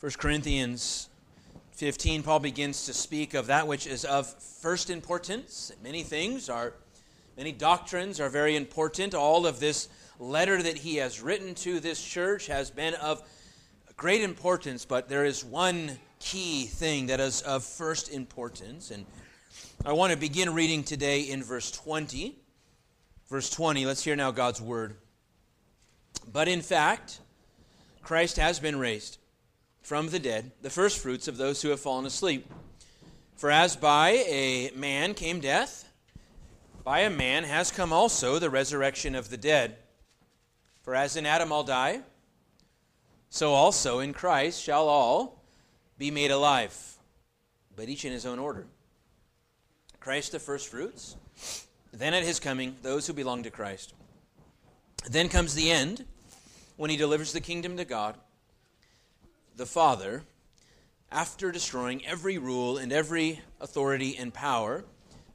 1 Corinthians 15, Paul begins to speak of that which is of first importance. Many doctrines are very important. All of this letter that he has written to this church has been of great importance, but there is one key thing that is of first importance. And I want to begin reading today in verse 20. Verse 20, let's hear now God's word. But in fact, Christ has been raised from the dead, the firstfruits of those who have fallen asleep. For as by a man came death, by a man has come also the resurrection of the dead. For as in Adam all die, so also in Christ shall all be made alive, but each in his own order. Christ the firstfruits, then at his coming, those who belong to Christ. Then comes the end, when he delivers the kingdom to God, the Father, after destroying every rule and every authority and power,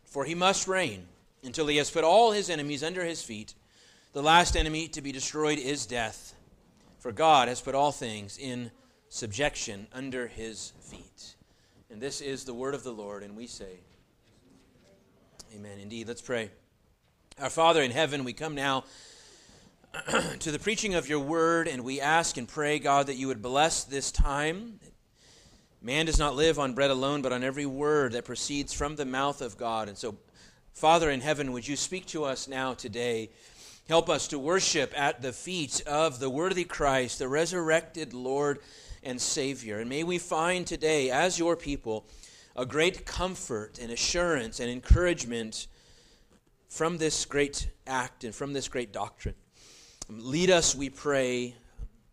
for he must reign until he has put all his enemies under his feet. The last enemy to be destroyed is death, for God has put all things in subjection under his feet. And this is the word of the Lord, and we say, Amen. Indeed, let's pray. Our Father in heaven, we come now to the preaching of your word, and we ask and pray, God, that you would bless this time. Man does not live on bread alone, but on every word that proceeds from the mouth of God. And so, Father in heaven, would you speak to us now today? Help us to worship at the feet of the worthy Christ, the resurrected Lord and Savior. And may we find today, as your people, a great comfort and assurance and encouragement from this great act and from this great doctrine. Lead us, we pray,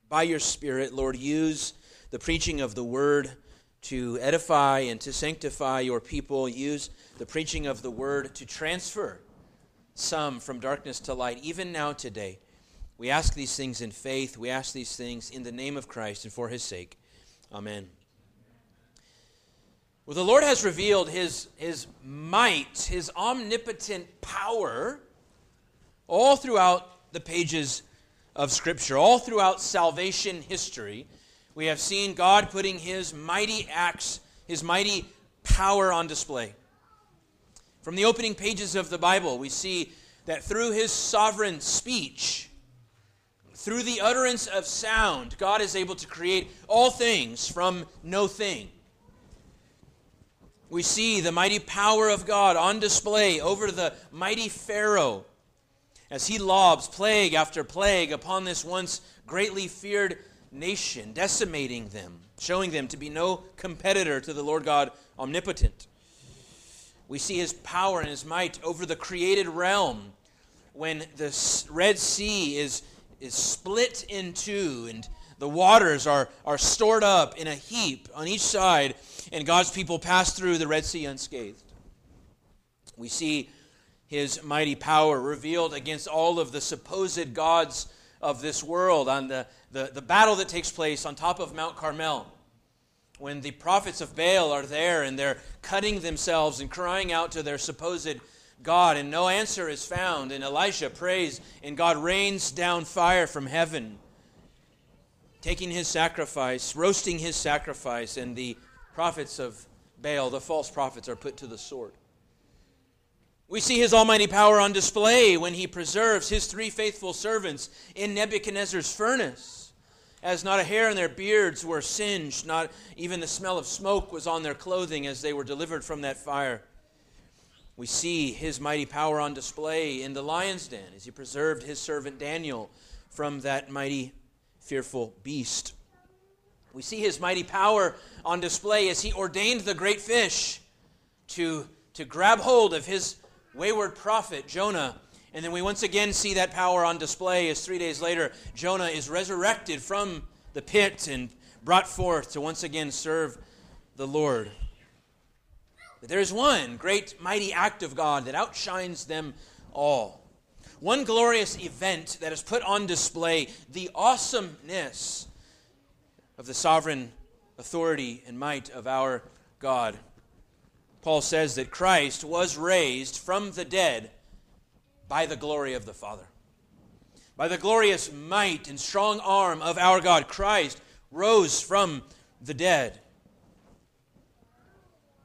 by your Spirit, Lord. Use the preaching of the word to edify and to sanctify your people. Use the preaching of the word to transfer some from darkness to light, even now today. We ask these things in faith. We ask these things in the name of Christ and for his sake. Amen. Well, the Lord has revealed his might, his omnipotent power, all throughout the pages of Scripture, all throughout salvation history. We have seen God putting his mighty acts, his mighty power on display. From the opening pages of the Bible, we see that through his sovereign speech, through the utterance of sound, God is able to create all things from no thing. We see the mighty power of God on display over the mighty Pharaoh as he lobs plague after plague upon this once greatly feared nation, decimating them, showing them to be no competitor to the Lord God omnipotent. We see his power and his might over the created realm when the Red Sea is split in two and the waters are stored up in a heap on each side, and God's people pass through the Red Sea unscathed. We see his mighty power revealed against all of the supposed gods of this world on the battle that takes place on top of Mount Carmel, when the prophets of Baal are there and they're cutting themselves and crying out to their supposed God, and no answer is found, and Elisha prays, and God rains down fire from heaven, taking his sacrifice, roasting his sacrifice, and the prophets of Baal, the false prophets, are put to the sword. We see his almighty power on display when he preserves his three faithful servants in Nebuchadnezzar's furnace, as not a hair in their beards were singed, not even the smell of smoke was on their clothing as they were delivered from that fire. We see his mighty power on display in the lion's den as he preserved his servant Daniel from that mighty fearful beast. We see his mighty power on display as he ordained the great fish to grab hold of his wayward prophet, Jonah. And then we once again see that power on display as 3 days later, Jonah is resurrected from the pit and brought forth to once again serve the Lord. But there is one great mighty act of God that outshines them all. One glorious event that has put on display the awesomeness of the sovereign authority and might of our God. Paul says that Christ was raised from the dead by the glory of the Father. By the glorious might and strong arm of our God, Christ rose from the dead.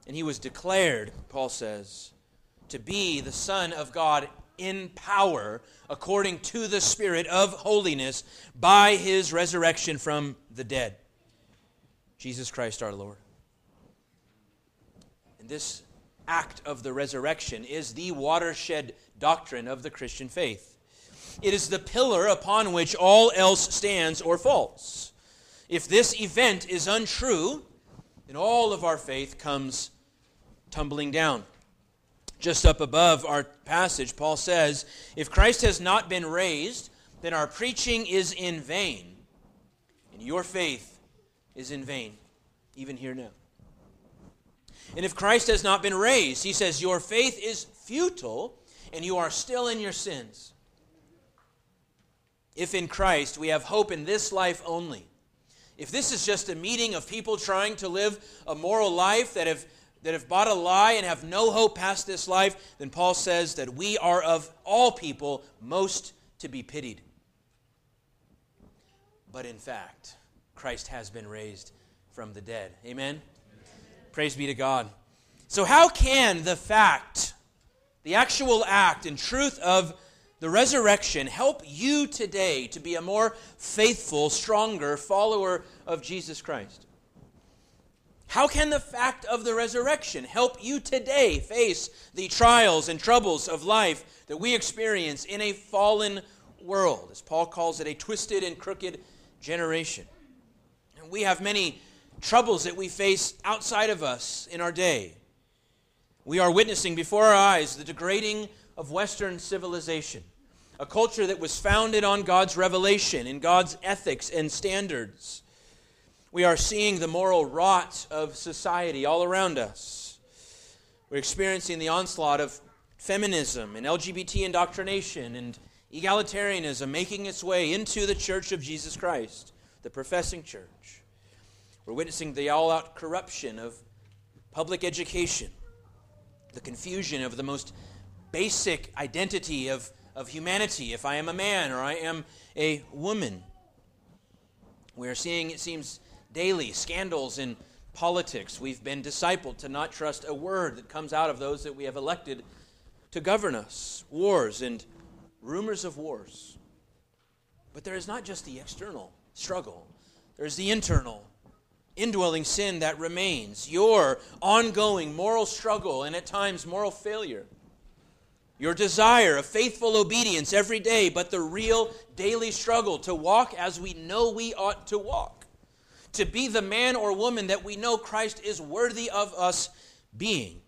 And he was declared, Paul says, to be the Son of God in power, according to the Spirit of holiness, by his resurrection from the dead, Jesus Christ our Lord. And this act of the resurrection is the watershed doctrine of the Christian faith. It is the pillar upon which all else stands or falls. If this event is untrue, then all of our faith comes tumbling down. Just up above our passage, Paul says, if Christ has not been raised, then our preaching is in vain, and your faith is in vain, even here now. And if Christ has not been raised, he says, your faith is futile, and you are still in your sins. If in Christ we have hope in this life only, if this is just a meeting of people trying to live a moral life that have bought a lie and have no hope past this life, then Paul says that we are of all people most to be pitied. But in fact, Christ has been raised from the dead. Amen? Amen. Praise be to God. So how can the actual act and truth of the resurrection help you today to be a more faithful, stronger follower of Jesus Christ? How can the fact of the resurrection help you today face the trials and troubles of life that we experience in a fallen world? As Paul calls it, a twisted and crooked generation. And we have many troubles that we face outside of us in our day. We are witnessing before our eyes the degrading of Western civilization, a culture that was founded on God's revelation and God's ethics and standards. We are seeing the moral rot of society all around us. We're experiencing the onslaught of feminism and LGBT indoctrination and egalitarianism making its way into the Church of Jesus Christ, the professing church. We're witnessing the all-out corruption of public education, the confusion of the most basic identity of humanity, if I am a man or I am a woman. We are seeing, it seems, daily scandals in politics. We've been discipled to not trust a word that comes out of those that we have elected to govern us. Wars and rumors of wars. But there is not just the external struggle. There's the internal, indwelling sin that remains. Your ongoing moral struggle and at times moral failure. Your desire of faithful obedience every day, but the real daily struggle to walk as we know we ought to walk. To be the man or woman that we know Christ is worthy of us being.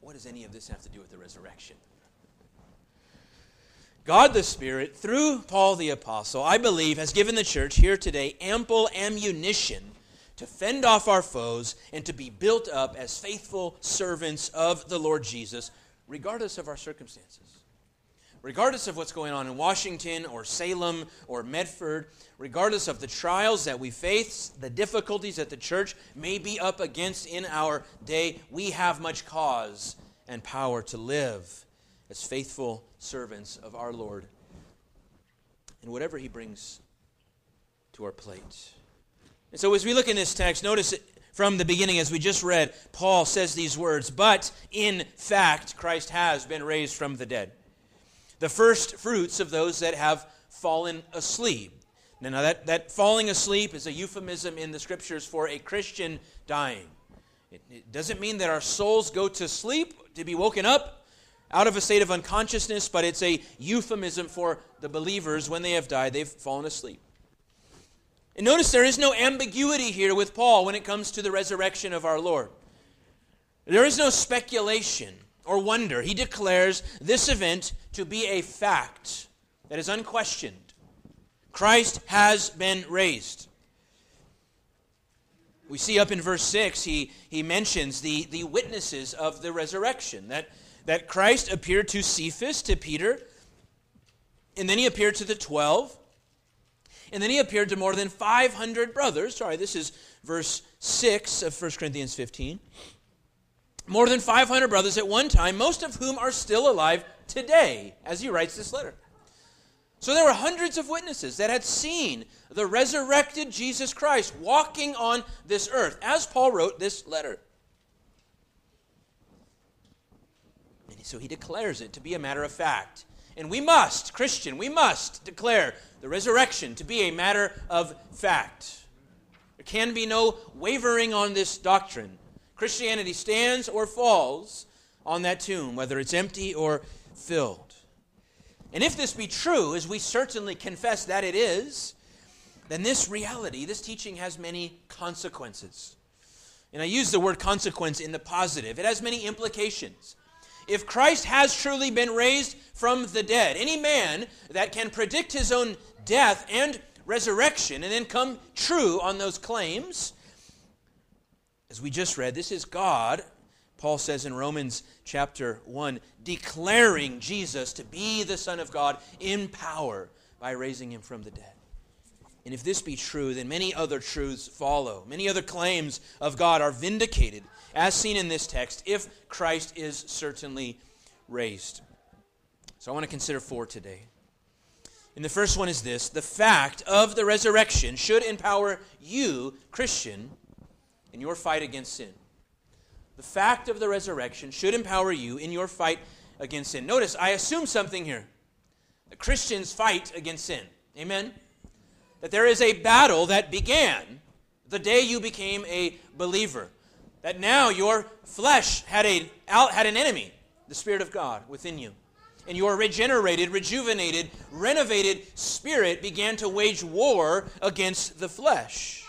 What does any of this have to do with the resurrection? God the Spirit, through Paul the Apostle, I believe, has given the church here today ample ammunition to fend off our foes and to be built up as faithful servants of the Lord Jesus, regardless of our circumstances. Regardless of what's going on in Washington or Salem or Medford, regardless of the trials that we face, the difficulties that the church may be up against in our day, we have much cause and power to live as faithful servants of our Lord in whatever he brings to our plate. And so as we look in this text, notice it from the beginning as we just read, Paul says these words, but in fact Christ has been raised from the dead. The first fruits of those that have fallen asleep. Now that falling asleep is a euphemism in the Scriptures for a Christian dying. It doesn't mean that our souls go to sleep to be woken up out of a state of unconsciousness, but it's a euphemism for the believers when they have died, they've fallen asleep. And notice there is no ambiguity here with Paul when it comes to the resurrection of our Lord. There is no speculation or wonder. He declares this event to be a fact that is unquestioned. Christ has been raised. We see up in verse 6, he mentions the witnesses of the resurrection, that Christ appeared to Cephas, to Peter, and then he appeared to the 12, and then he appeared to more than 500 brothers. Sorry, this is verse 6 of 1 Corinthians 15. More than 500 brothers at one time, most of whom are still alive today, as he writes this letter. So there were hundreds of witnesses that had seen the resurrected Jesus Christ walking on this earth as Paul wrote this letter. And so he declares it to be a matter of fact. And we must, Christian, we must declare the resurrection to be a matter of fact. There can be no wavering on this doctrine. Christianity stands or falls on that tomb, whether it's empty or filled. And if this be true, as we certainly confess that it is, then this reality, this teaching has many consequences. And I use the word consequence in the positive. It has many implications. If Christ has truly been raised from the dead, any man that can predict his own death and resurrection and then come true on those claims, as we just read, this is God, Paul says in Romans chapter 1, declaring Jesus to be the Son of God in power by raising him from the dead. And if this be true, then many other truths follow. Many other claims of God are vindicated, as seen in this text, if Christ is certainly raised. So I want to consider four today. And the first one is this: the fact of the resurrection should empower you, Christian, in your fight against sin. The fact of the resurrection should empower you in your fight against sin. Notice, I assume something here. The Christians fight against sin. Amen? That there is a battle that began the day you became a believer. That now your flesh had an enemy, the Spirit of God, within you. And your regenerated, rejuvenated, renovated spirit began to wage war against the flesh.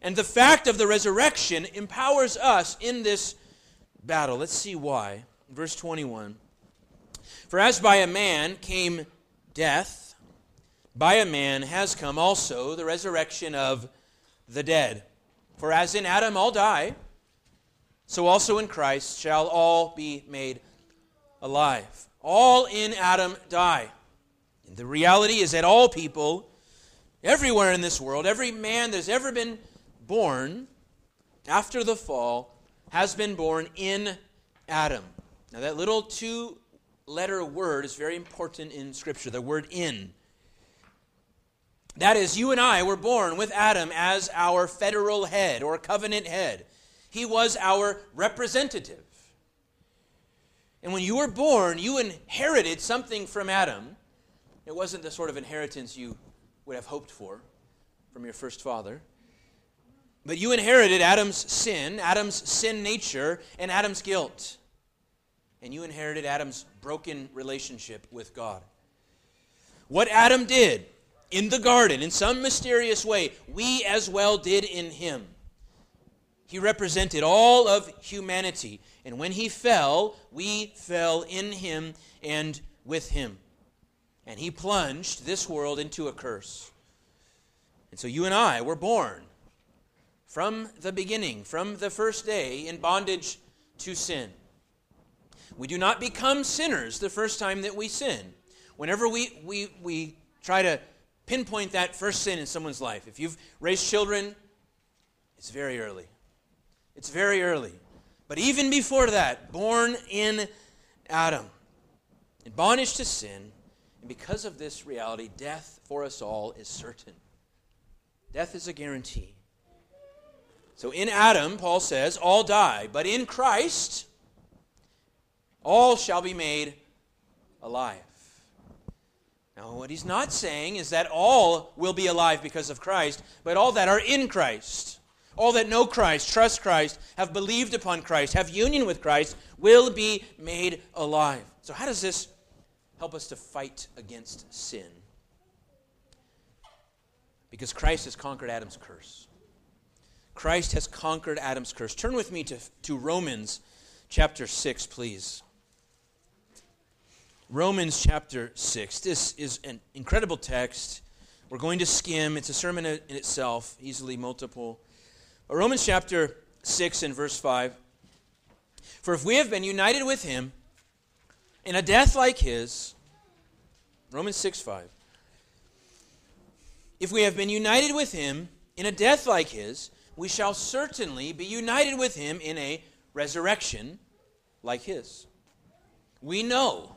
And the fact of the resurrection empowers us in this battle. Let's see why. Verse 21. For as by a man came death, by a man has come also the resurrection of the dead. For as in Adam all die, so also in Christ shall all be made alive. All in Adam die. And the reality is that all people, everywhere in this world, every man that's ever been born after the fall has been born in Adam. Now that little two-letter word is very important in Scripture, the word in. That is, you and I were born with Adam as our federal head or covenant head. He was our representative. And when you were born, you inherited something from Adam. It wasn't the sort of inheritance you would have hoped for from your first father. But you inherited Adam's sin nature, and Adam's guilt. And you inherited Adam's broken relationship with God. What Adam did in the garden, in some mysterious way, we as well did in him. He represented all of humanity. And when he fell, we fell in him and with him. And he plunged this world into a curse. And so you and I were born from the beginning, from the first day, in bondage to sin. We do not become sinners the first time that we sin. Whenever we try to pinpoint that first sin in someone's life, if you've raised children, it's very early. It's very early. But even before that, born in Adam, in bondage to sin, and because of this reality, death for us all is certain. Death is a guarantee. So in Adam, Paul says, all die, but in Christ, all shall be made alive. Now, what he's not saying is that all will be alive because of Christ, but all that are in Christ, all that know Christ, trust Christ, have believed upon Christ, have union with Christ, will be made alive. So how does this help us to fight against sin? Because Christ has conquered Adam's curse. Christ has conquered Adam's curse. Turn with me to Romans chapter 6, please. Romans chapter 6. This is an incredible text. We're going to skim. It's a sermon in itself, easily multiple. Romans chapter 6 and verse 5. For if we have been united with him in a death like his, Romans 6, 5. If we have been united with him in a death like his, we shall certainly be united with him in a resurrection like his. We know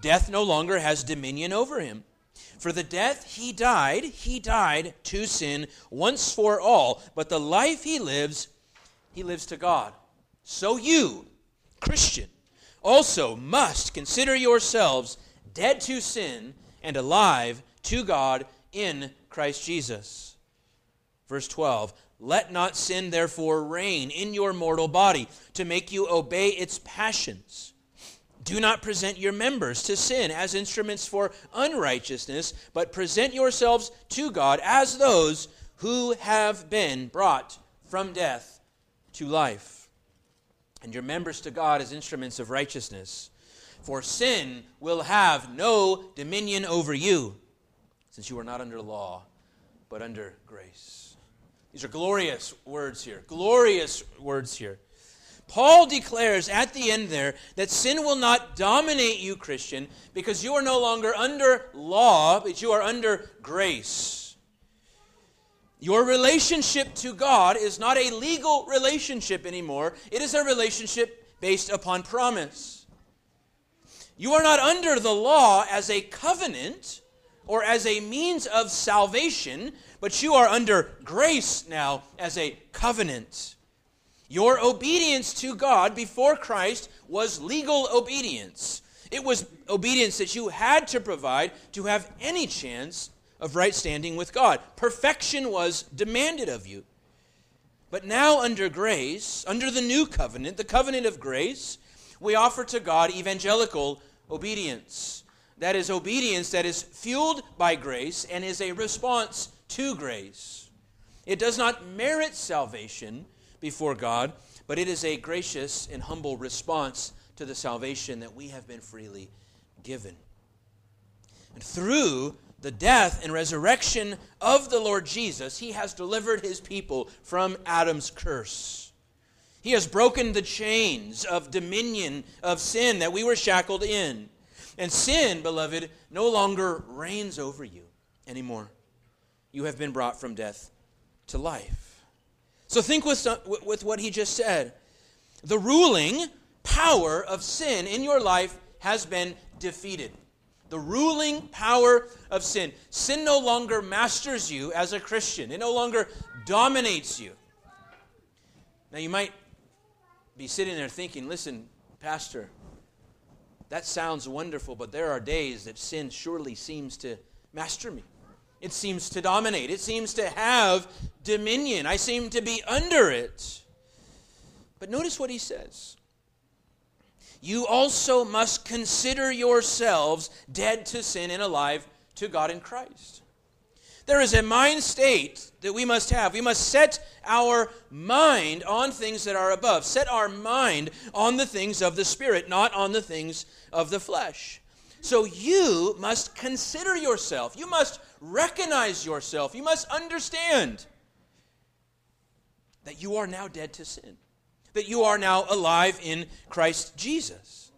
Death no longer has dominion over him. For the death he died to sin once for all, but the life he lives to God. So you, Christian, also must consider yourselves dead to sin and alive to God in Christ Jesus. Verse 12, let not sin therefore reign in your mortal body to make you obey its passions. Do not present your members to sin as instruments for unrighteousness, but present yourselves to God as those who have been brought from death to life, and your members to God as instruments of righteousness. For sin will have no dominion over you, since you are not under law, but under grace. These are glorious words here. Glorious words here. Paul declares at the end there that sin will not dominate you, Christian, because you are no longer under law, but you are under grace. Your relationship to God is not a legal relationship anymore. It is a relationship based upon promise. You are not under the law as a covenant or as a means of salvation, but you are under grace now as a covenant. Your obedience to God before Christ was legal obedience. It was obedience that you had to provide to have any chance of right standing with God. Perfection was demanded of you. But now under grace, under the new covenant, the covenant of grace, we offer to God evangelical obedience. That is obedience that is fueled by grace and is a response to grace. It does not merit salvation before God, but it is a gracious and humble response to the salvation that we have been freely given. And through the death and resurrection of the Lord Jesus, he has delivered his people from Adam's curse. He has broken the chains of dominion of sin that we were shackled in. And sin, beloved, no longer reigns over you anymore. You have been brought from death to life. So think with what he just said. The ruling power of sin in your life has been defeated. The ruling power of sin. Sin no longer masters you as a Christian. It no longer dominates you. Now you might be sitting there thinking, listen, Pastor, that sounds wonderful, but there are days that sin surely seems to master me. It seems to dominate. It seems to have dominion. I seem to be under it. But notice what he says. You also must consider yourselves dead to sin and alive to God in Christ. There is a mind state that we must have. We must set our mind on things that are above. Set our mind on the things of the Spirit, not on the things of the flesh. So you must consider yourself. You must recognize yourself. You must understand that you are now dead to sin, that you are now alive in Christ Jesus.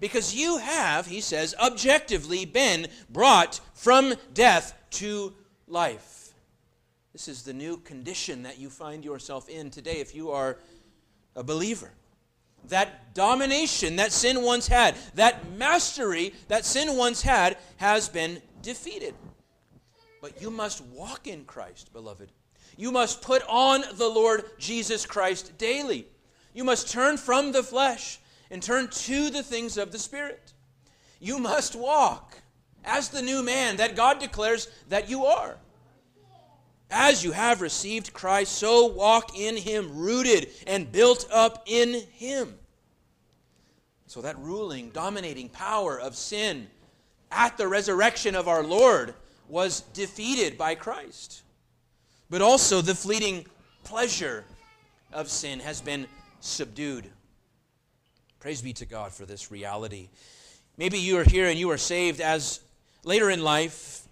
Because you have, he says, objectively been brought from death to life. This is the new condition that you find yourself in today if you are a believer. That domination that sin once had, that mastery that sin once had, has been defeated. But you must walk in Christ, beloved. You must put on the Lord Jesus Christ daily. You must turn from the flesh and turn to the things of the Spirit. You must walk as the new man that God declares that you are. As you have received Christ, so walk in him, rooted and built up in him. So that ruling, dominating power of sin at the resurrection of our Lord was defeated by Christ. But also the fleeting pleasure of sin has been subdued. Praise be to God for this reality. Maybe you are here and you were saved as later in life,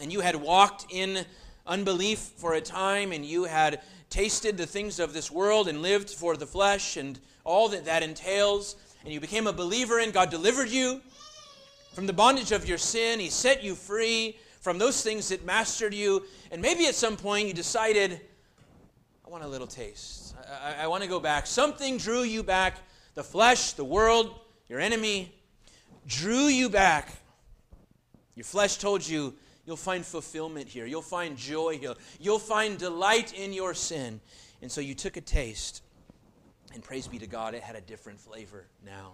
and you had walked in unbelief for a time, and you had tasted the things of this world and lived for the flesh and all that that entails, and you became a believer, and God delivered you from the bondage of your sin. He set you free from those things that mastered you, and maybe at some point you decided, I want a little taste. I want to go back. Something drew you back. The flesh, the world, your enemy drew you back. Your flesh told you, you'll find fulfillment here. You'll find joy here. You'll find delight in your sin. And so you took a taste, and praise be to God, it had a different flavor now.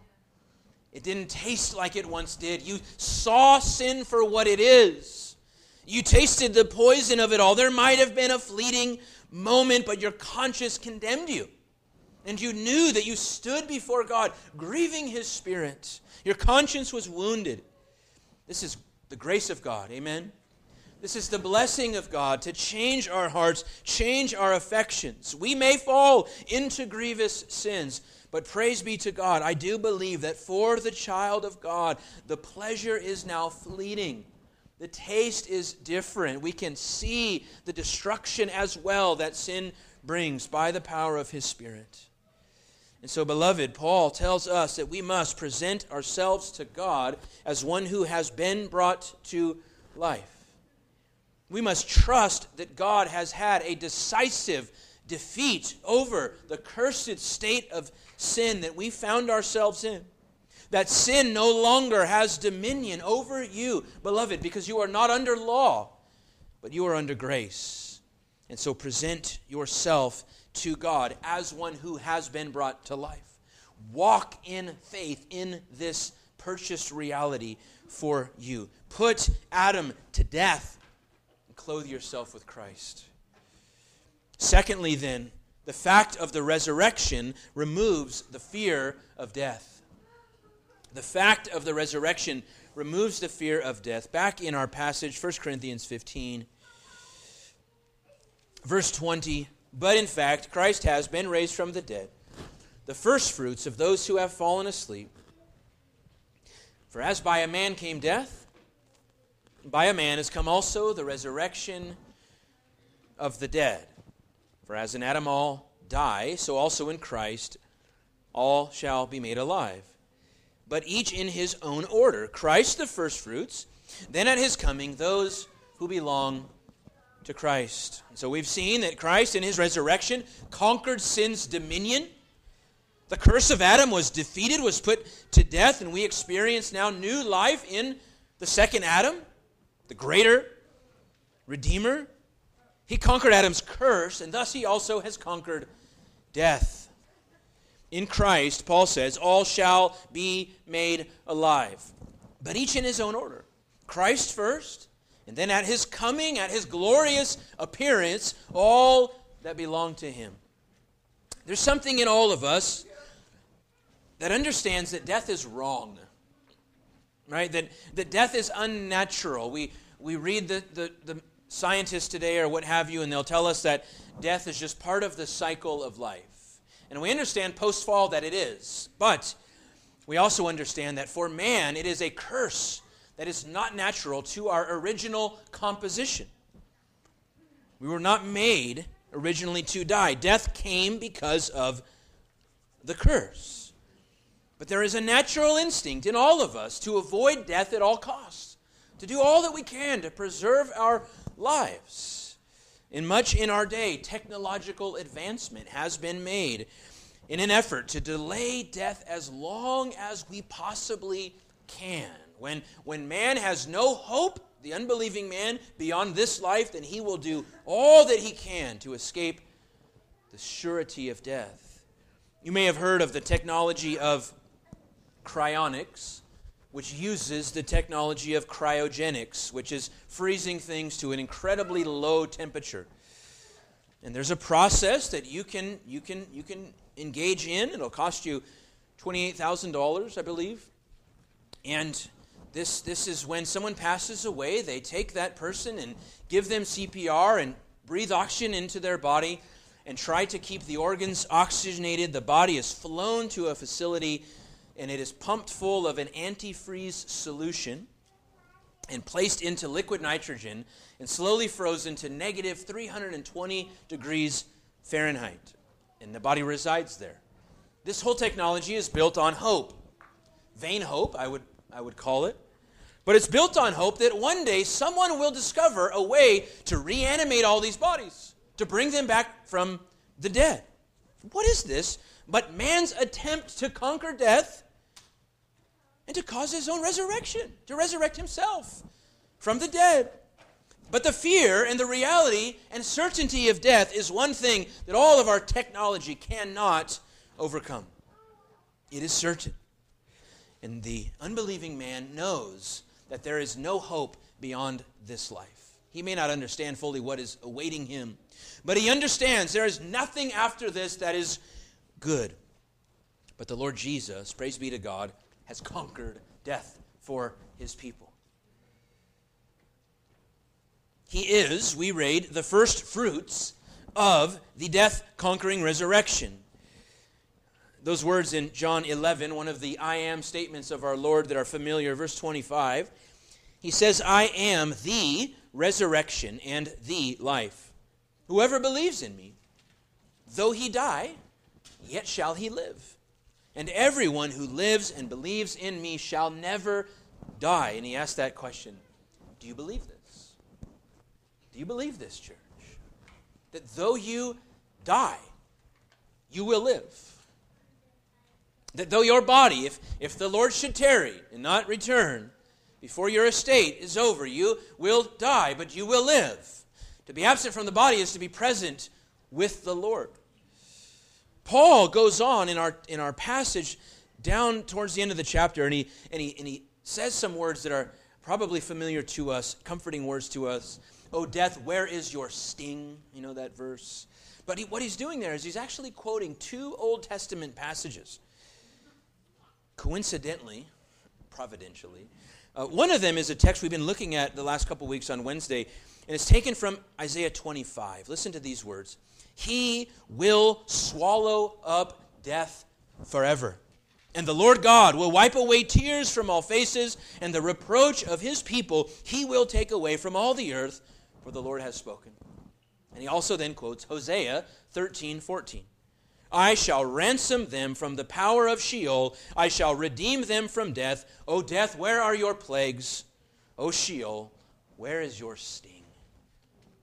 It didn't taste like it once did. You saw sin for what it is. You tasted the poison of it all. There might have been a fleeting moment, but your conscience condemned you. And you knew that you stood before God, grieving His Spirit. Your conscience was wounded. This is the grace of God. Amen? This is the blessing of God to change our hearts, change our affections. We may fall into grievous sins, but praise be to God, I do believe that for the child of God, the pleasure is now fleeting. The taste is different. We can see the destruction as well that sin brings by the power of His Spirit. And so, beloved, Paul tells us that we must present ourselves to God as one who has been brought to life. We must trust that God has had a decisive defeat over the cursed state of sin that we found ourselves in. That sin no longer has dominion over you, beloved, because you are not under law, but you are under grace. And so present yourself to God as one who has been brought to life. Walk in faith in this purchased reality for you. Put Adam to death and clothe yourself with Christ. Secondly, then, the fact of the resurrection removes the fear of death. The fact of the resurrection removes the fear of death. Back in our passage, 1 Corinthians 15, verse 20, but in fact, Christ has been raised from the dead, the firstfruits of those who have fallen asleep. For as by a man came death, by a man has come also the resurrection of the dead. For as in Adam all die, so also in Christ all shall be made alive. But each in his own order. Christ the firstfruits, then at his coming, those who belong to Christ. And so we've seen that Christ in his resurrection conquered sin's dominion. The curse of Adam was defeated, was put to death, and we experience now new life in the second Adam, the greater Redeemer. He conquered Adam's curse, and thus he also has conquered death. In Christ, Paul says, all shall be made alive, but each in his own order. Christ first, and then at his coming, at his glorious appearance, all that belong to him. There's something in all of us that understands that death is wrong, right? That death is unnatural. We read the scientists today or what have you, and they'll tell us that death is just part of the cycle of life. And we understand post-fall that it is. But we also understand that for man, it is a curse that is not natural to our original composition. We were not made originally to die. Death came because of the curse. But there is a natural instinct in all of us to avoid death at all costs, to do all that we can to preserve our lives. In much in our day, technological advancement has been made in an effort to delay death as long as we possibly can. When man has no hope, the unbelieving man, beyond this life, then he will do all that he can to escape the surety of death. You may have heard of the technology of cryonics, which uses the technology of cryogenics, which is freezing things to an incredibly low temperature. And there's a process that you can engage in. It'll cost you $28,000, I believe. And this is when someone passes away, they take that person and give them CPR and breathe oxygen into their body and try to keep the organs oxygenated. The body is flown to a facility and it is pumped full of an antifreeze solution and placed into liquid nitrogen and slowly frozen to negative 320 degrees Fahrenheit, and the body resides there. This whole technology is built on hope. Vain hope, I would call it. But it's built on hope that one day someone will discover a way to reanimate all these bodies, to bring them back from the dead. What is this but man's attempt to conquer death and to cause his own resurrection, to resurrect himself from the dead? But the fear and the reality and certainty of death is one thing that all of our technology cannot overcome. It is certain. And the unbelieving man knows that there is no hope beyond this life. He may not understand fully what is awaiting him, but he understands there is nothing after this that is good. But the Lord Jesus, praise be to God, has conquered death for his people. He is, we read, the first fruits of the death-conquering resurrection. Those words in John 11, one of the I am statements of our Lord that are familiar, verse 25, he says, I am the resurrection and the life. Whoever believes in me, though he die, yet shall he live. And everyone who lives and believes in me shall never die. And he asked that question, do you believe this? Do you believe this, church? That though you die, you will live. That though your body, if the Lord should tarry and not return, before your estate is over, you will die, but you will live. To be absent from the body is to be present with the Lord. Paul goes on in our passage down towards the end of the chapter, and he says some words that are probably familiar to us, comforting words to us. O death, where is your sting? You know that verse. But what he's doing there is he's actually quoting two Old Testament passages. Coincidentally, providentially, one of them is a text we've been looking at the last couple weeks on Wednesday, and it's taken from Isaiah 25. Listen to these words. He will swallow up death forever. And the Lord God will wipe away tears from all faces, and the reproach of his people he will take away from all the earth, for the Lord has spoken. And he also then quotes Hosea 13:14. I shall ransom them from the power of Sheol. I shall redeem them from death. O death, where are your plagues? O Sheol, where is your sting?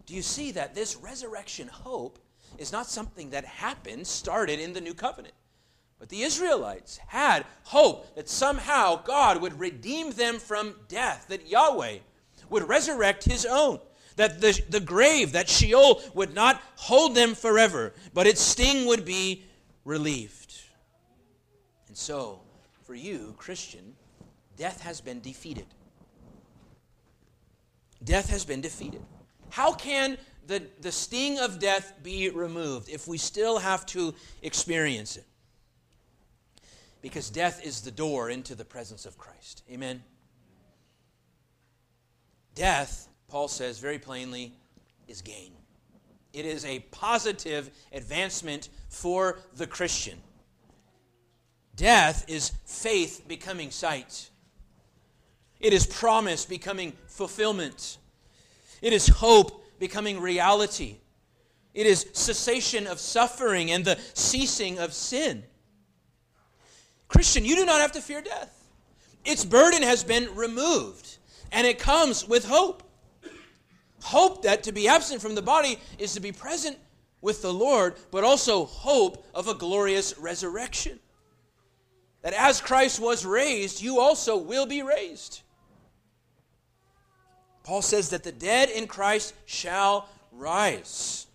Do you see that this resurrection hope is not something that happened, started in the new covenant? But the Israelites had hope that somehow God would redeem them from death, that Yahweh would resurrect his own. That the grave, that Sheol, would not hold them forever, but its sting would be relieved. And so, for you, Christian, death has been defeated. Death has been defeated. How can the sting of death be removed if we still have to experience it? Because death is the door into the presence of Christ. Amen? Death, Paul says very plainly, is gain. It is a positive advancement for the Christian. Death is faith becoming sight. It is promise becoming fulfillment. It is hope becoming reality. It is cessation of suffering and the ceasing of sin. Christian, you do not have to fear death. Its burden has been removed, and it comes with hope. Hope that to be absent from the body is to be present with the Lord, but also hope of a glorious resurrection. That as Christ was raised, you also will be raised. Paul says that the dead in Christ shall rise.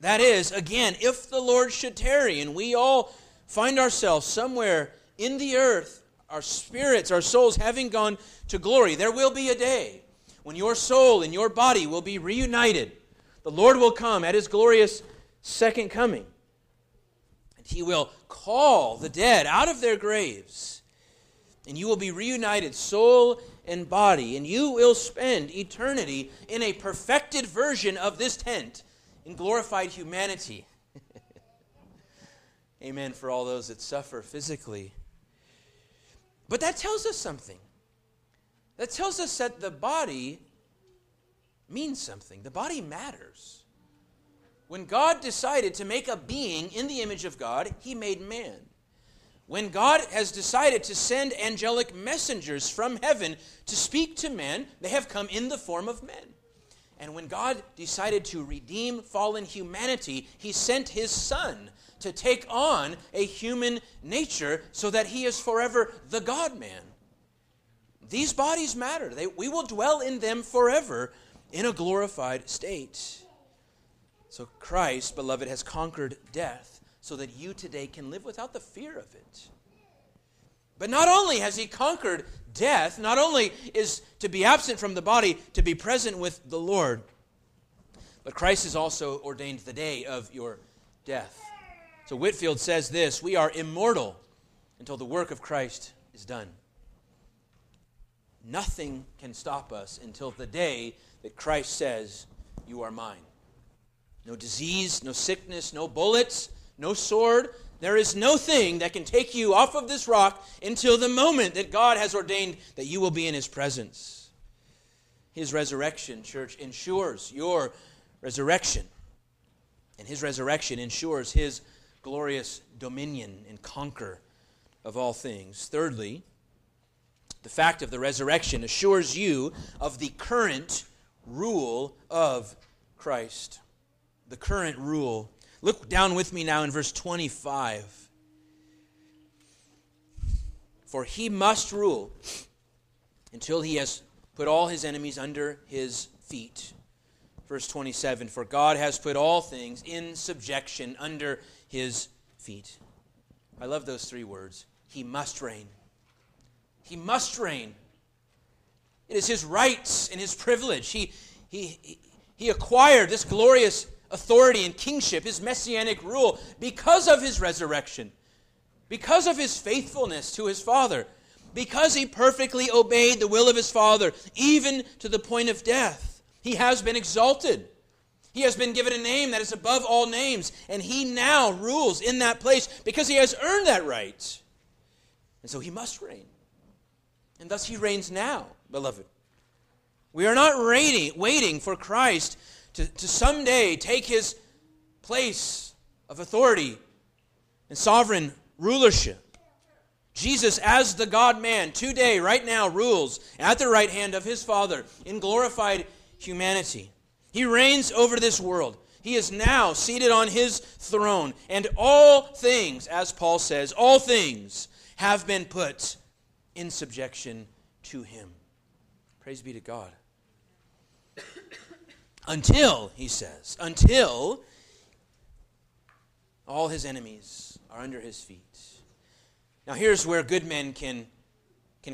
That is, again, if the Lord should tarry, and we all find ourselves somewhere in the earth, our spirits, our souls having gone to glory, there will be a day when your soul and your body will be reunited. The Lord will come at his glorious second coming. And he will call the dead out of their graves. And you will be reunited, soul and body. And you will spend eternity in a perfected version of this tent in glorified humanity. Amen for all those that suffer physically. But that tells us something. That tells us that the body means something. The body matters. When God decided to make a being in the image of God, he made man. When God has decided to send angelic messengers from heaven to speak to man, they have come in the form of men. And when God decided to redeem fallen humanity, he sent his Son to take on a human nature so that he is forever the God-man. These bodies matter. We will dwell in them forever in a glorified state. So Christ, beloved, has conquered death so that you today can live without the fear of it. But not only has he conquered death, not only is to be absent from the body, to be present with the Lord, but Christ has also ordained the day of your death. So Whitefield says this, we are immortal until the work of Christ is done. Nothing can stop us until the day that Christ says, you are mine. No disease, no sickness, no bullets, no sword. There is no thing that can take you off of this rock until the moment that God has ordained that you will be in his presence. His resurrection, church, ensures your resurrection. And his resurrection ensures his glorious dominion and conquer of all things. Thirdly, the fact of the resurrection assures you of the current rule of Christ. The current rule. Look down with me now in verse 25. For he must rule until he has put all his enemies under his feet. Verse 27, for God has put all things in subjection under his feet. I love those three words. He must reign. He must reign. It is his rights and his privilege. He acquired this glorious authority and kingship, his messianic rule, because of his resurrection, because of his faithfulness to his Father, because he perfectly obeyed the will of his Father, even to the point of death. He has been exalted. He has been given a name that is above all names, and he now rules in that place because he has earned that right. And so he must reign. And thus he reigns now, beloved. We are not waiting for Christ to someday take his place of authority and sovereign rulership. Jesus, as the God-man, today, right now, rules at the right hand of his Father in glorified humanity. He reigns over this world. He is now seated on his throne. And all things, as Paul says, all things have been put in subjection to him. Praise be to God. Until, he says, until all his enemies are under his feet. Now here's where good men can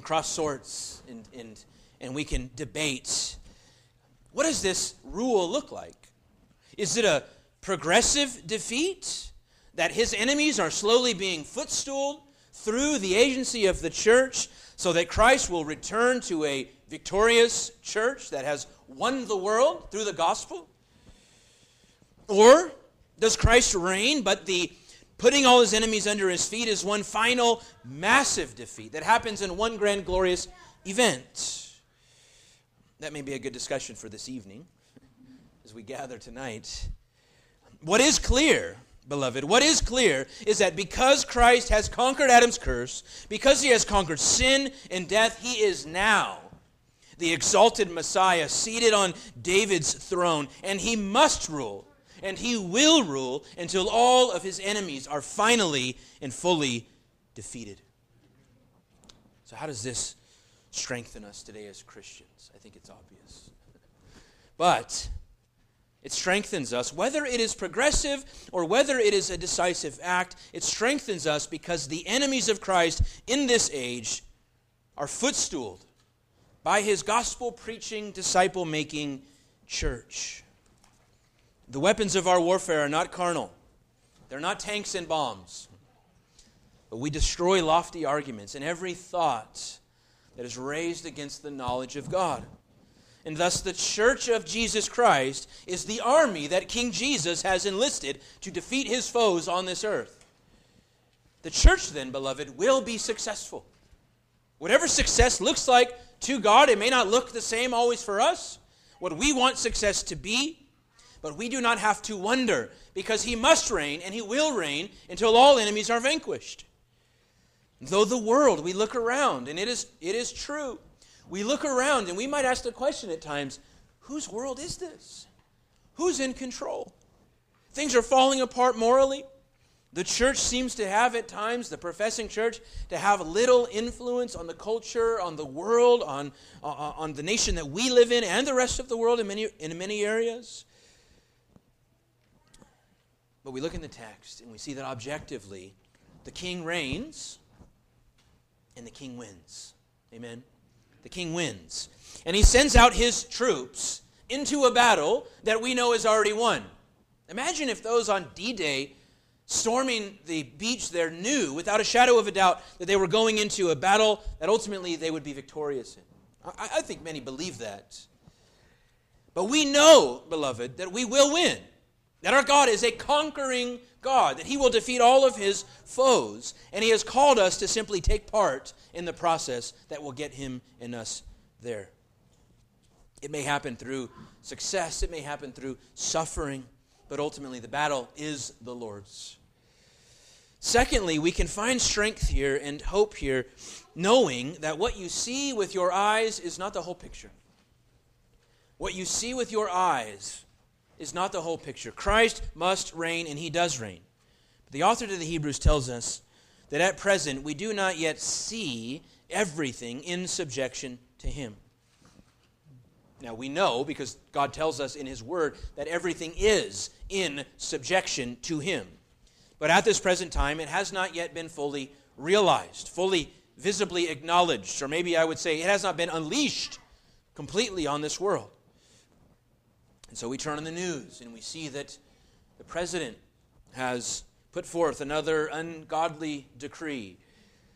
cross swords and we can debate. What does this rule look like? Is it a progressive defeat that his enemies are slowly being footstooled through the agency of the church so that Christ will return to a victorious church that has won the world through the gospel? Or does Christ reign, but the putting all his enemies under his feet is one final massive defeat that happens in one grand glorious event? That may be a good discussion for this evening as we gather tonight. What is clear, beloved, what is clear is that because Christ has conquered Adam's curse, because he has conquered sin and death, he is now the exalted Messiah seated on David's throne, and he must rule, and he will rule until all of his enemies are finally and fully defeated. So how does this strengthen us today as Christians? I think it's obvious. But it strengthens us, whether it is progressive or whether it is a decisive act, it strengthens us because the enemies of Christ in this age are footstooled by his gospel-preaching, disciple-making church. The weapons of our warfare are not carnal. They're not tanks and bombs. But we destroy lofty arguments and every thought that is raised against the knowledge of God. And thus the church of Jesus Christ is the army that King Jesus has enlisted to defeat his foes on this earth. The church then, beloved, will be successful. Whatever success looks like to God, it may not look the same always for us, what we want success to be, but we do not have to wonder, because he must reign and he will reign until all enemies are vanquished. Though the world, we look around, and it is true. We look around and we might ask the question at times, whose world is this? Who's in control? Things are falling apart morally. The church seems to have at times, the professing church, to have little influence on the culture, on the world, on the nation that we live in and the rest of the world in many areas. But we look in the text and we see that objectively, the king reigns and the king wins. Amen? The king wins. And he sends out his troops into a battle that we know is already won. Imagine if those on D-Day storming the beach there knew, without a shadow of a doubt, that they were going into a battle that ultimately they would be victorious in. I think many believe that. But we know, beloved, that we will win, that our God is a conquering God, that he will defeat all of his foes, and he has called us to simply take part in the process that will get him and us there. It may happen through success, it may happen through suffering, but ultimately the battle is the Lord's. Secondly, we can find strength here and hope here, knowing that what you see with your eyes is not the whole picture. What you see with your eyes is not the whole picture. Christ must reign, and he does reign. But the author to the Hebrews tells us that at present we do not yet see everything in subjection to him. Now, we know, because God tells us in his word, that everything is in subjection to him. But at this present time, it has not yet been fully realized, fully visibly acknowledged, or maybe I would say it has not been unleashed completely on this world. And so we turn on the news and we see that the president has put forth another ungodly decree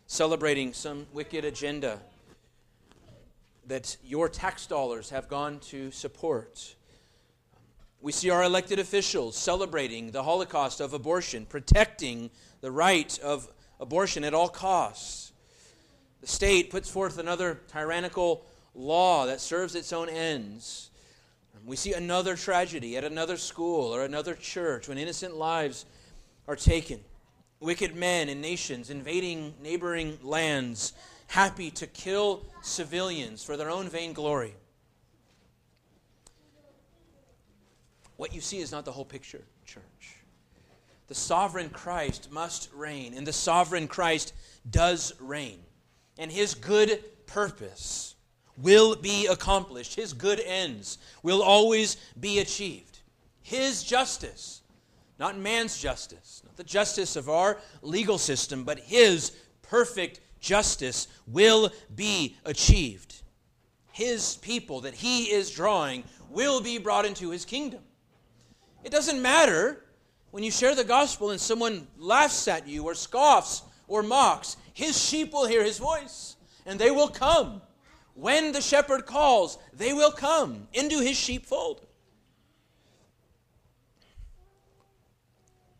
celebrating some wicked agenda that your tax dollars have gone to support. We see our elected officials celebrating the Holocaust of abortion, protecting the right of abortion at all costs. The state puts forth another tyrannical law that serves its own ends. We see another tragedy at another school or another church when innocent lives are taken. Wicked men and nations invading neighboring lands, happy to kill civilians for their own vainglory. What you see is not the whole picture, church. The sovereign Christ must reign, and the sovereign Christ does reign. And his good purpose will be accomplished. His good ends will always be achieved. His justice, not man's justice, not the justice of our legal system, but his perfect justice will be achieved. His people that he is drawing will be brought into his kingdom. It doesn't matter when you share the gospel and someone laughs at you or scoffs or mocks. His sheep will hear his voice, and they will come. When the shepherd calls, they will come into his sheepfold.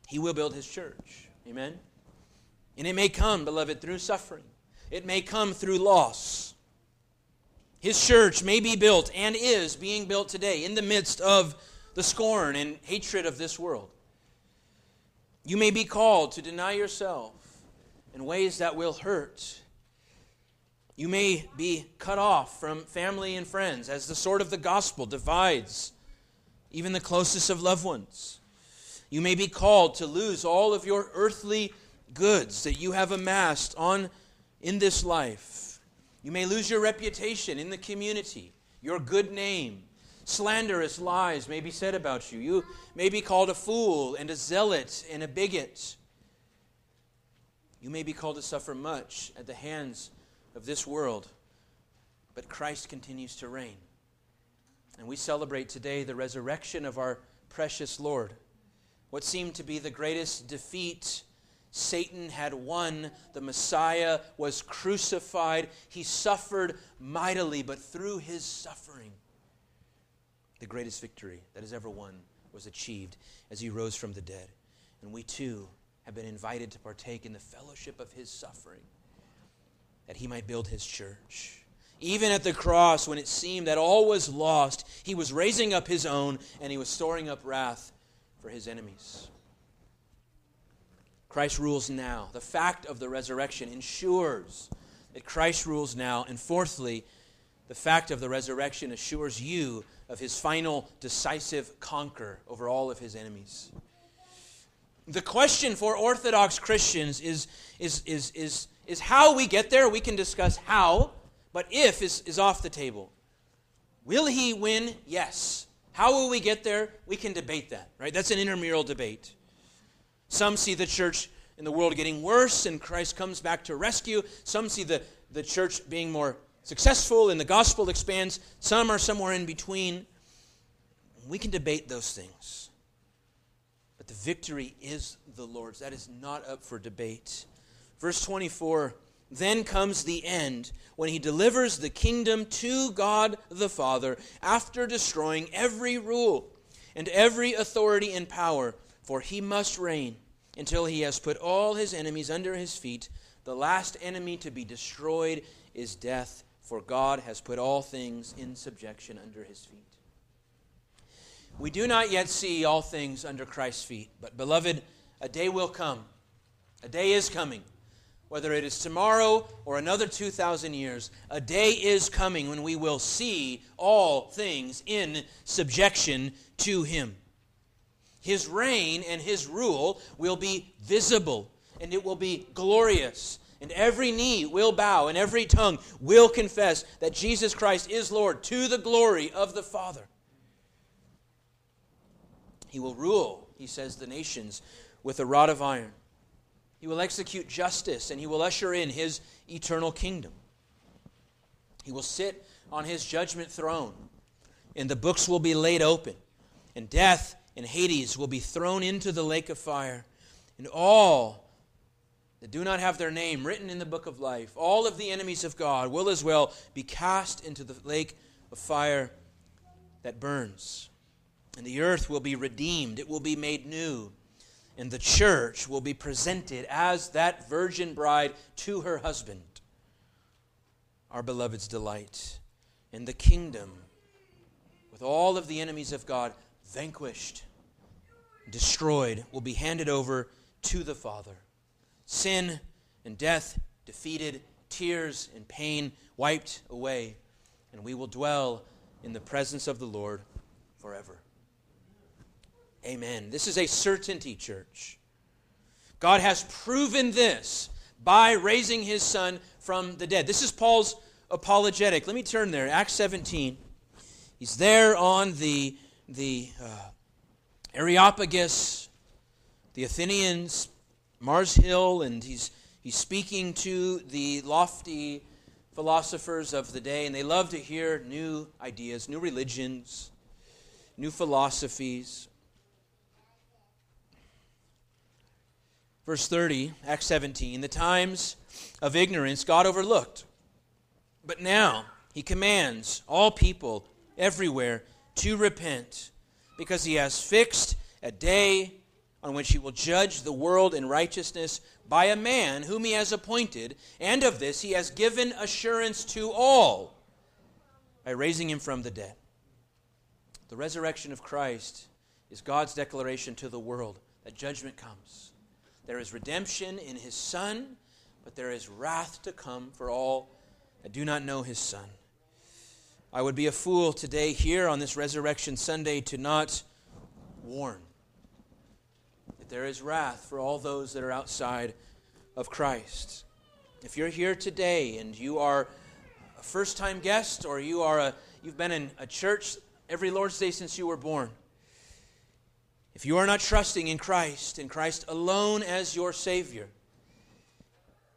He will build his church. Amen? And it may come, beloved, through suffering. It may come through loss. His church may be built and is being built today in the midst of the scorn and hatred of this world. You may be called to deny yourself in ways that will hurt. You may be cut off from family and friends as the sword of the gospel divides even the closest of loved ones. You may be called to lose all of your earthly goods that you have amassed in this life. You may lose your reputation in the community, your good name. Slanderous lies may be said about you. You may be called a fool and a zealot and a bigot. You may be called to suffer much at the hands of this world, but Christ continues to reign. And we celebrate today the resurrection of our precious Lord. What seemed to be the greatest defeat Satan had won. The Messiah was crucified. He suffered mightily, but through his suffering, the greatest victory that is ever won was achieved as he rose from the dead. And we too have been invited to partake in the fellowship of his suffering, that he might build his church. Even at the cross, when it seemed that all was lost, he was raising up his own, and he was storing up wrath for his enemies. Christ rules now. The fact of the resurrection ensures that Christ rules now. And fourthly, the fact of the resurrection assures you of his final decisive conquer over all of his enemies. The question for Orthodox Christians is how we get there. We can discuss how, but if is off the table. Will he win? Yes. How will we get there? We can debate that, right? That's an intramural debate. Some see the church and the world getting worse and Christ comes back to rescue. Some see the church being more successful and the gospel expands. Some are somewhere in between. We can debate those things. But the victory is the Lord's. That is not up for debate. Verse 24, then comes the end when he delivers the kingdom to God the Father after destroying every rule and every authority and power, for he must reign until he has put all his enemies under his feet. The last enemy to be destroyed is death, for God has put all things in subjection under his feet. We do not yet see all things under Christ's feet, but beloved, a day will come. A day is coming. Whether it is tomorrow or another 2,000 years, a day is coming when we will see all things in subjection to him. His reign and his rule will be visible, and it will be glorious. And every knee will bow, and every tongue will confess that Jesus Christ is Lord, to the glory of the Father. He will rule, he says, the nations with a rod of iron. He will execute justice, and he will usher in his eternal kingdom. He will sit on his judgment throne, and the books will be laid open, and death and Hades will be thrown into the lake of fire, and all that do not have their name written in the book of life, all of the enemies of God, will as well be cast into the lake of fire that burns. And the earth will be redeemed. It will be made new. And the church will be presented as that virgin bride to her husband, our beloved's delight. And the kingdom, with all of the enemies of God vanquished, destroyed, will be handed over to the Father. Sin and death defeated, tears and pain wiped away, and we will dwell in the presence of the Lord forever. Amen. This is a certainty, church. God has proven this by raising his Son from the dead. This is Paul's apologetic. Let me turn there, Acts 17. He's there on the Areopagus, the Athenians, Mars Hill, and he's speaking to the lofty philosophers of the day, and they love to hear new ideas, new religions, new philosophies. Verse 30, Acts 17, the times of ignorance God overlooked, but now he commands all people everywhere to repent, because he has fixed a day on which he will judge the world in righteousness by a man whom he has appointed, and of this he has given assurance to all by raising him from the dead. The resurrection of Christ is God's declaration to the world that judgment comes. There is redemption in his Son, but there is wrath to come for all that do not know his Son. I would be a fool today here on this Resurrection Sunday to not warn. There is wrath for all those that are outside of Christ. If you're here today and you are a first-time guest, or you've been in a church every Lord's Day since you were born, if you are not trusting in Christ alone as your Savior,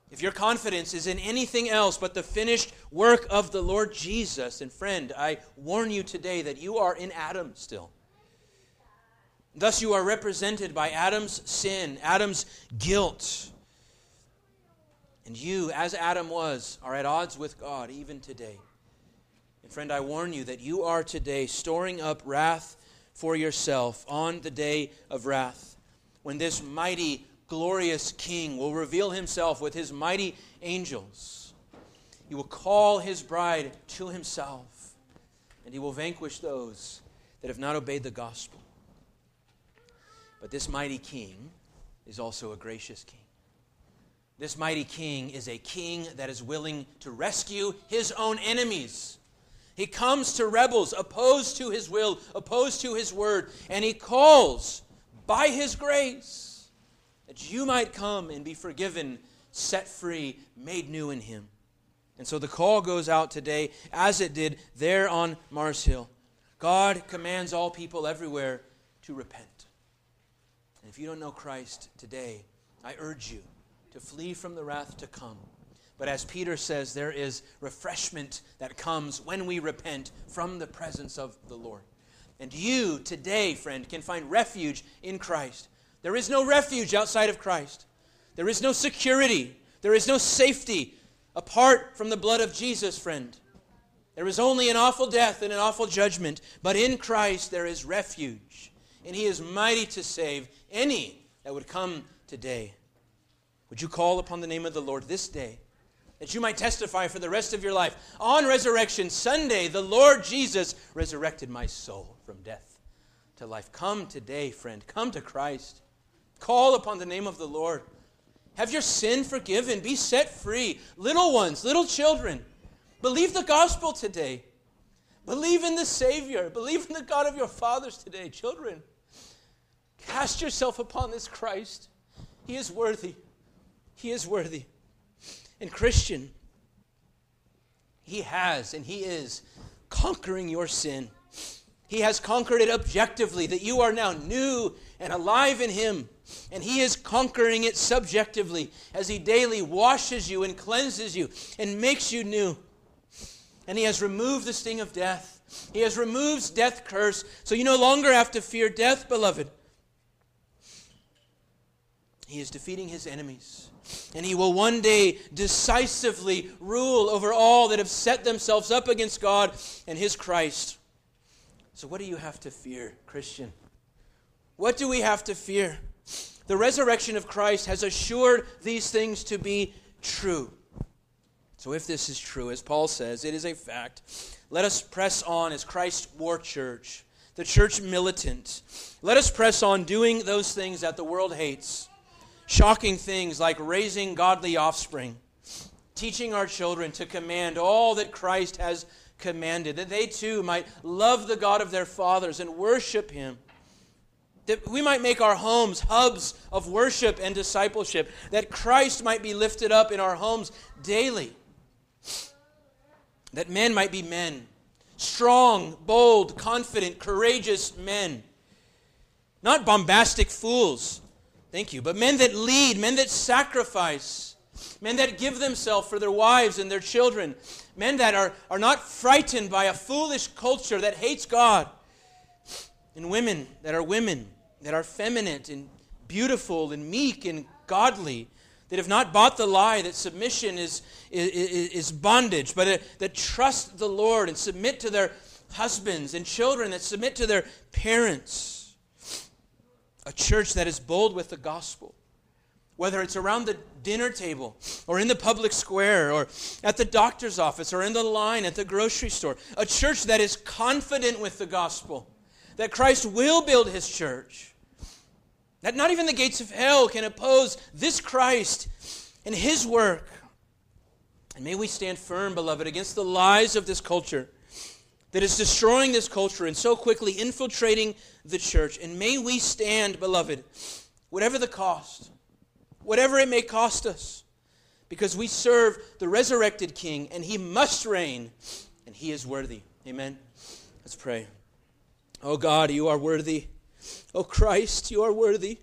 if your confidence is in anything else but the finished work of the Lord Jesus, and friend, I warn you today that you are in Adam still. Thus you are represented by Adam's sin, Adam's guilt. And you, as Adam was, are at odds with God even today. And friend, I warn you that you are today storing up wrath for yourself on the day of wrath, when this mighty glorious King will reveal himself with his mighty angels. He will call his bride to himself, and he will vanquish those that have not obeyed the gospel. But this mighty King is also a gracious King. This mighty King is a King that is willing to rescue his own enemies. He comes to rebels opposed to his will, opposed to his word, and he calls by his grace that you might come and be forgiven, set free, made new in him. And so the call goes out today as it did there on Mars Hill. God commands all people everywhere to repent. And if you don't know Christ today, I urge you to flee from the wrath to come. But as Peter says, there is refreshment that comes when we repent from the presence of the Lord. And you today, friend, can find refuge in Christ. There is no refuge outside of Christ. There is no security. There is no safety apart from the blood of Jesus, friend. There is only an awful death and an awful judgment, but in Christ there is refuge, and he is mighty to save any that would come today. Would you call upon the name of the Lord this day, that you might testify for the rest of your life? On Resurrection Sunday, the Lord Jesus resurrected my soul from death to life. Come today, friend. Come to Christ. Call upon the name of the Lord. Have your sin forgiven. Be set free. Little ones, little children, believe the gospel today. Believe in the Savior. Believe in the God of your fathers today. Children, cast yourself upon this Christ. He is worthy. He is worthy. And Christian, he has and he is conquering your sin. He has conquered it objectively, that you are now new and alive in him. And he is conquering it subjectively as he daily washes you and cleanses you and makes you new. And he has removed the sting of death. He has removed death's curse. So you no longer have to fear death, beloved. He is defeating his enemies. And he will one day decisively rule over all that have set themselves up against God and his Christ. So what do you have to fear, Christian? What do we have to fear? The resurrection of Christ has assured these things to be true. So if this is true, as Paul says, it is a fact, let us press on as Christ's war church, the church militant. Let us press on doing those things that the world hates. Shocking things like raising godly offspring, teaching our children to command all that Christ has commanded, that they too might love the God of their fathers and worship him, that we might make our homes hubs of worship and discipleship, that Christ might be lifted up in our homes daily, that men might be men, strong, bold, confident, courageous men, not bombastic fools, thank you, but men that lead, men that sacrifice, men that give themselves for their wives and their children, men that are not frightened by a foolish culture that hates God, and women, that are feminine and beautiful and meek and godly, that have not bought the lie that submission is bondage, but that trust the Lord and submit to their husbands, and children that submit to their parents. A church that is bold with the gospel, whether it's around the dinner table or in the public square or at the doctor's office or in the line at the grocery store. A church that is confident with the gospel, that Christ will build his church, that not even the gates of hell can oppose this Christ and his work. And may we stand firm, beloved, against the lies of this culture that is destroying this culture and so quickly infiltrating the church. And may we stand, beloved, whatever the cost, whatever it may cost us, because we serve the resurrected King, and he must reign, and he is worthy. Amen. Let's pray. Oh God, you are worthy. Oh Christ, you are worthy.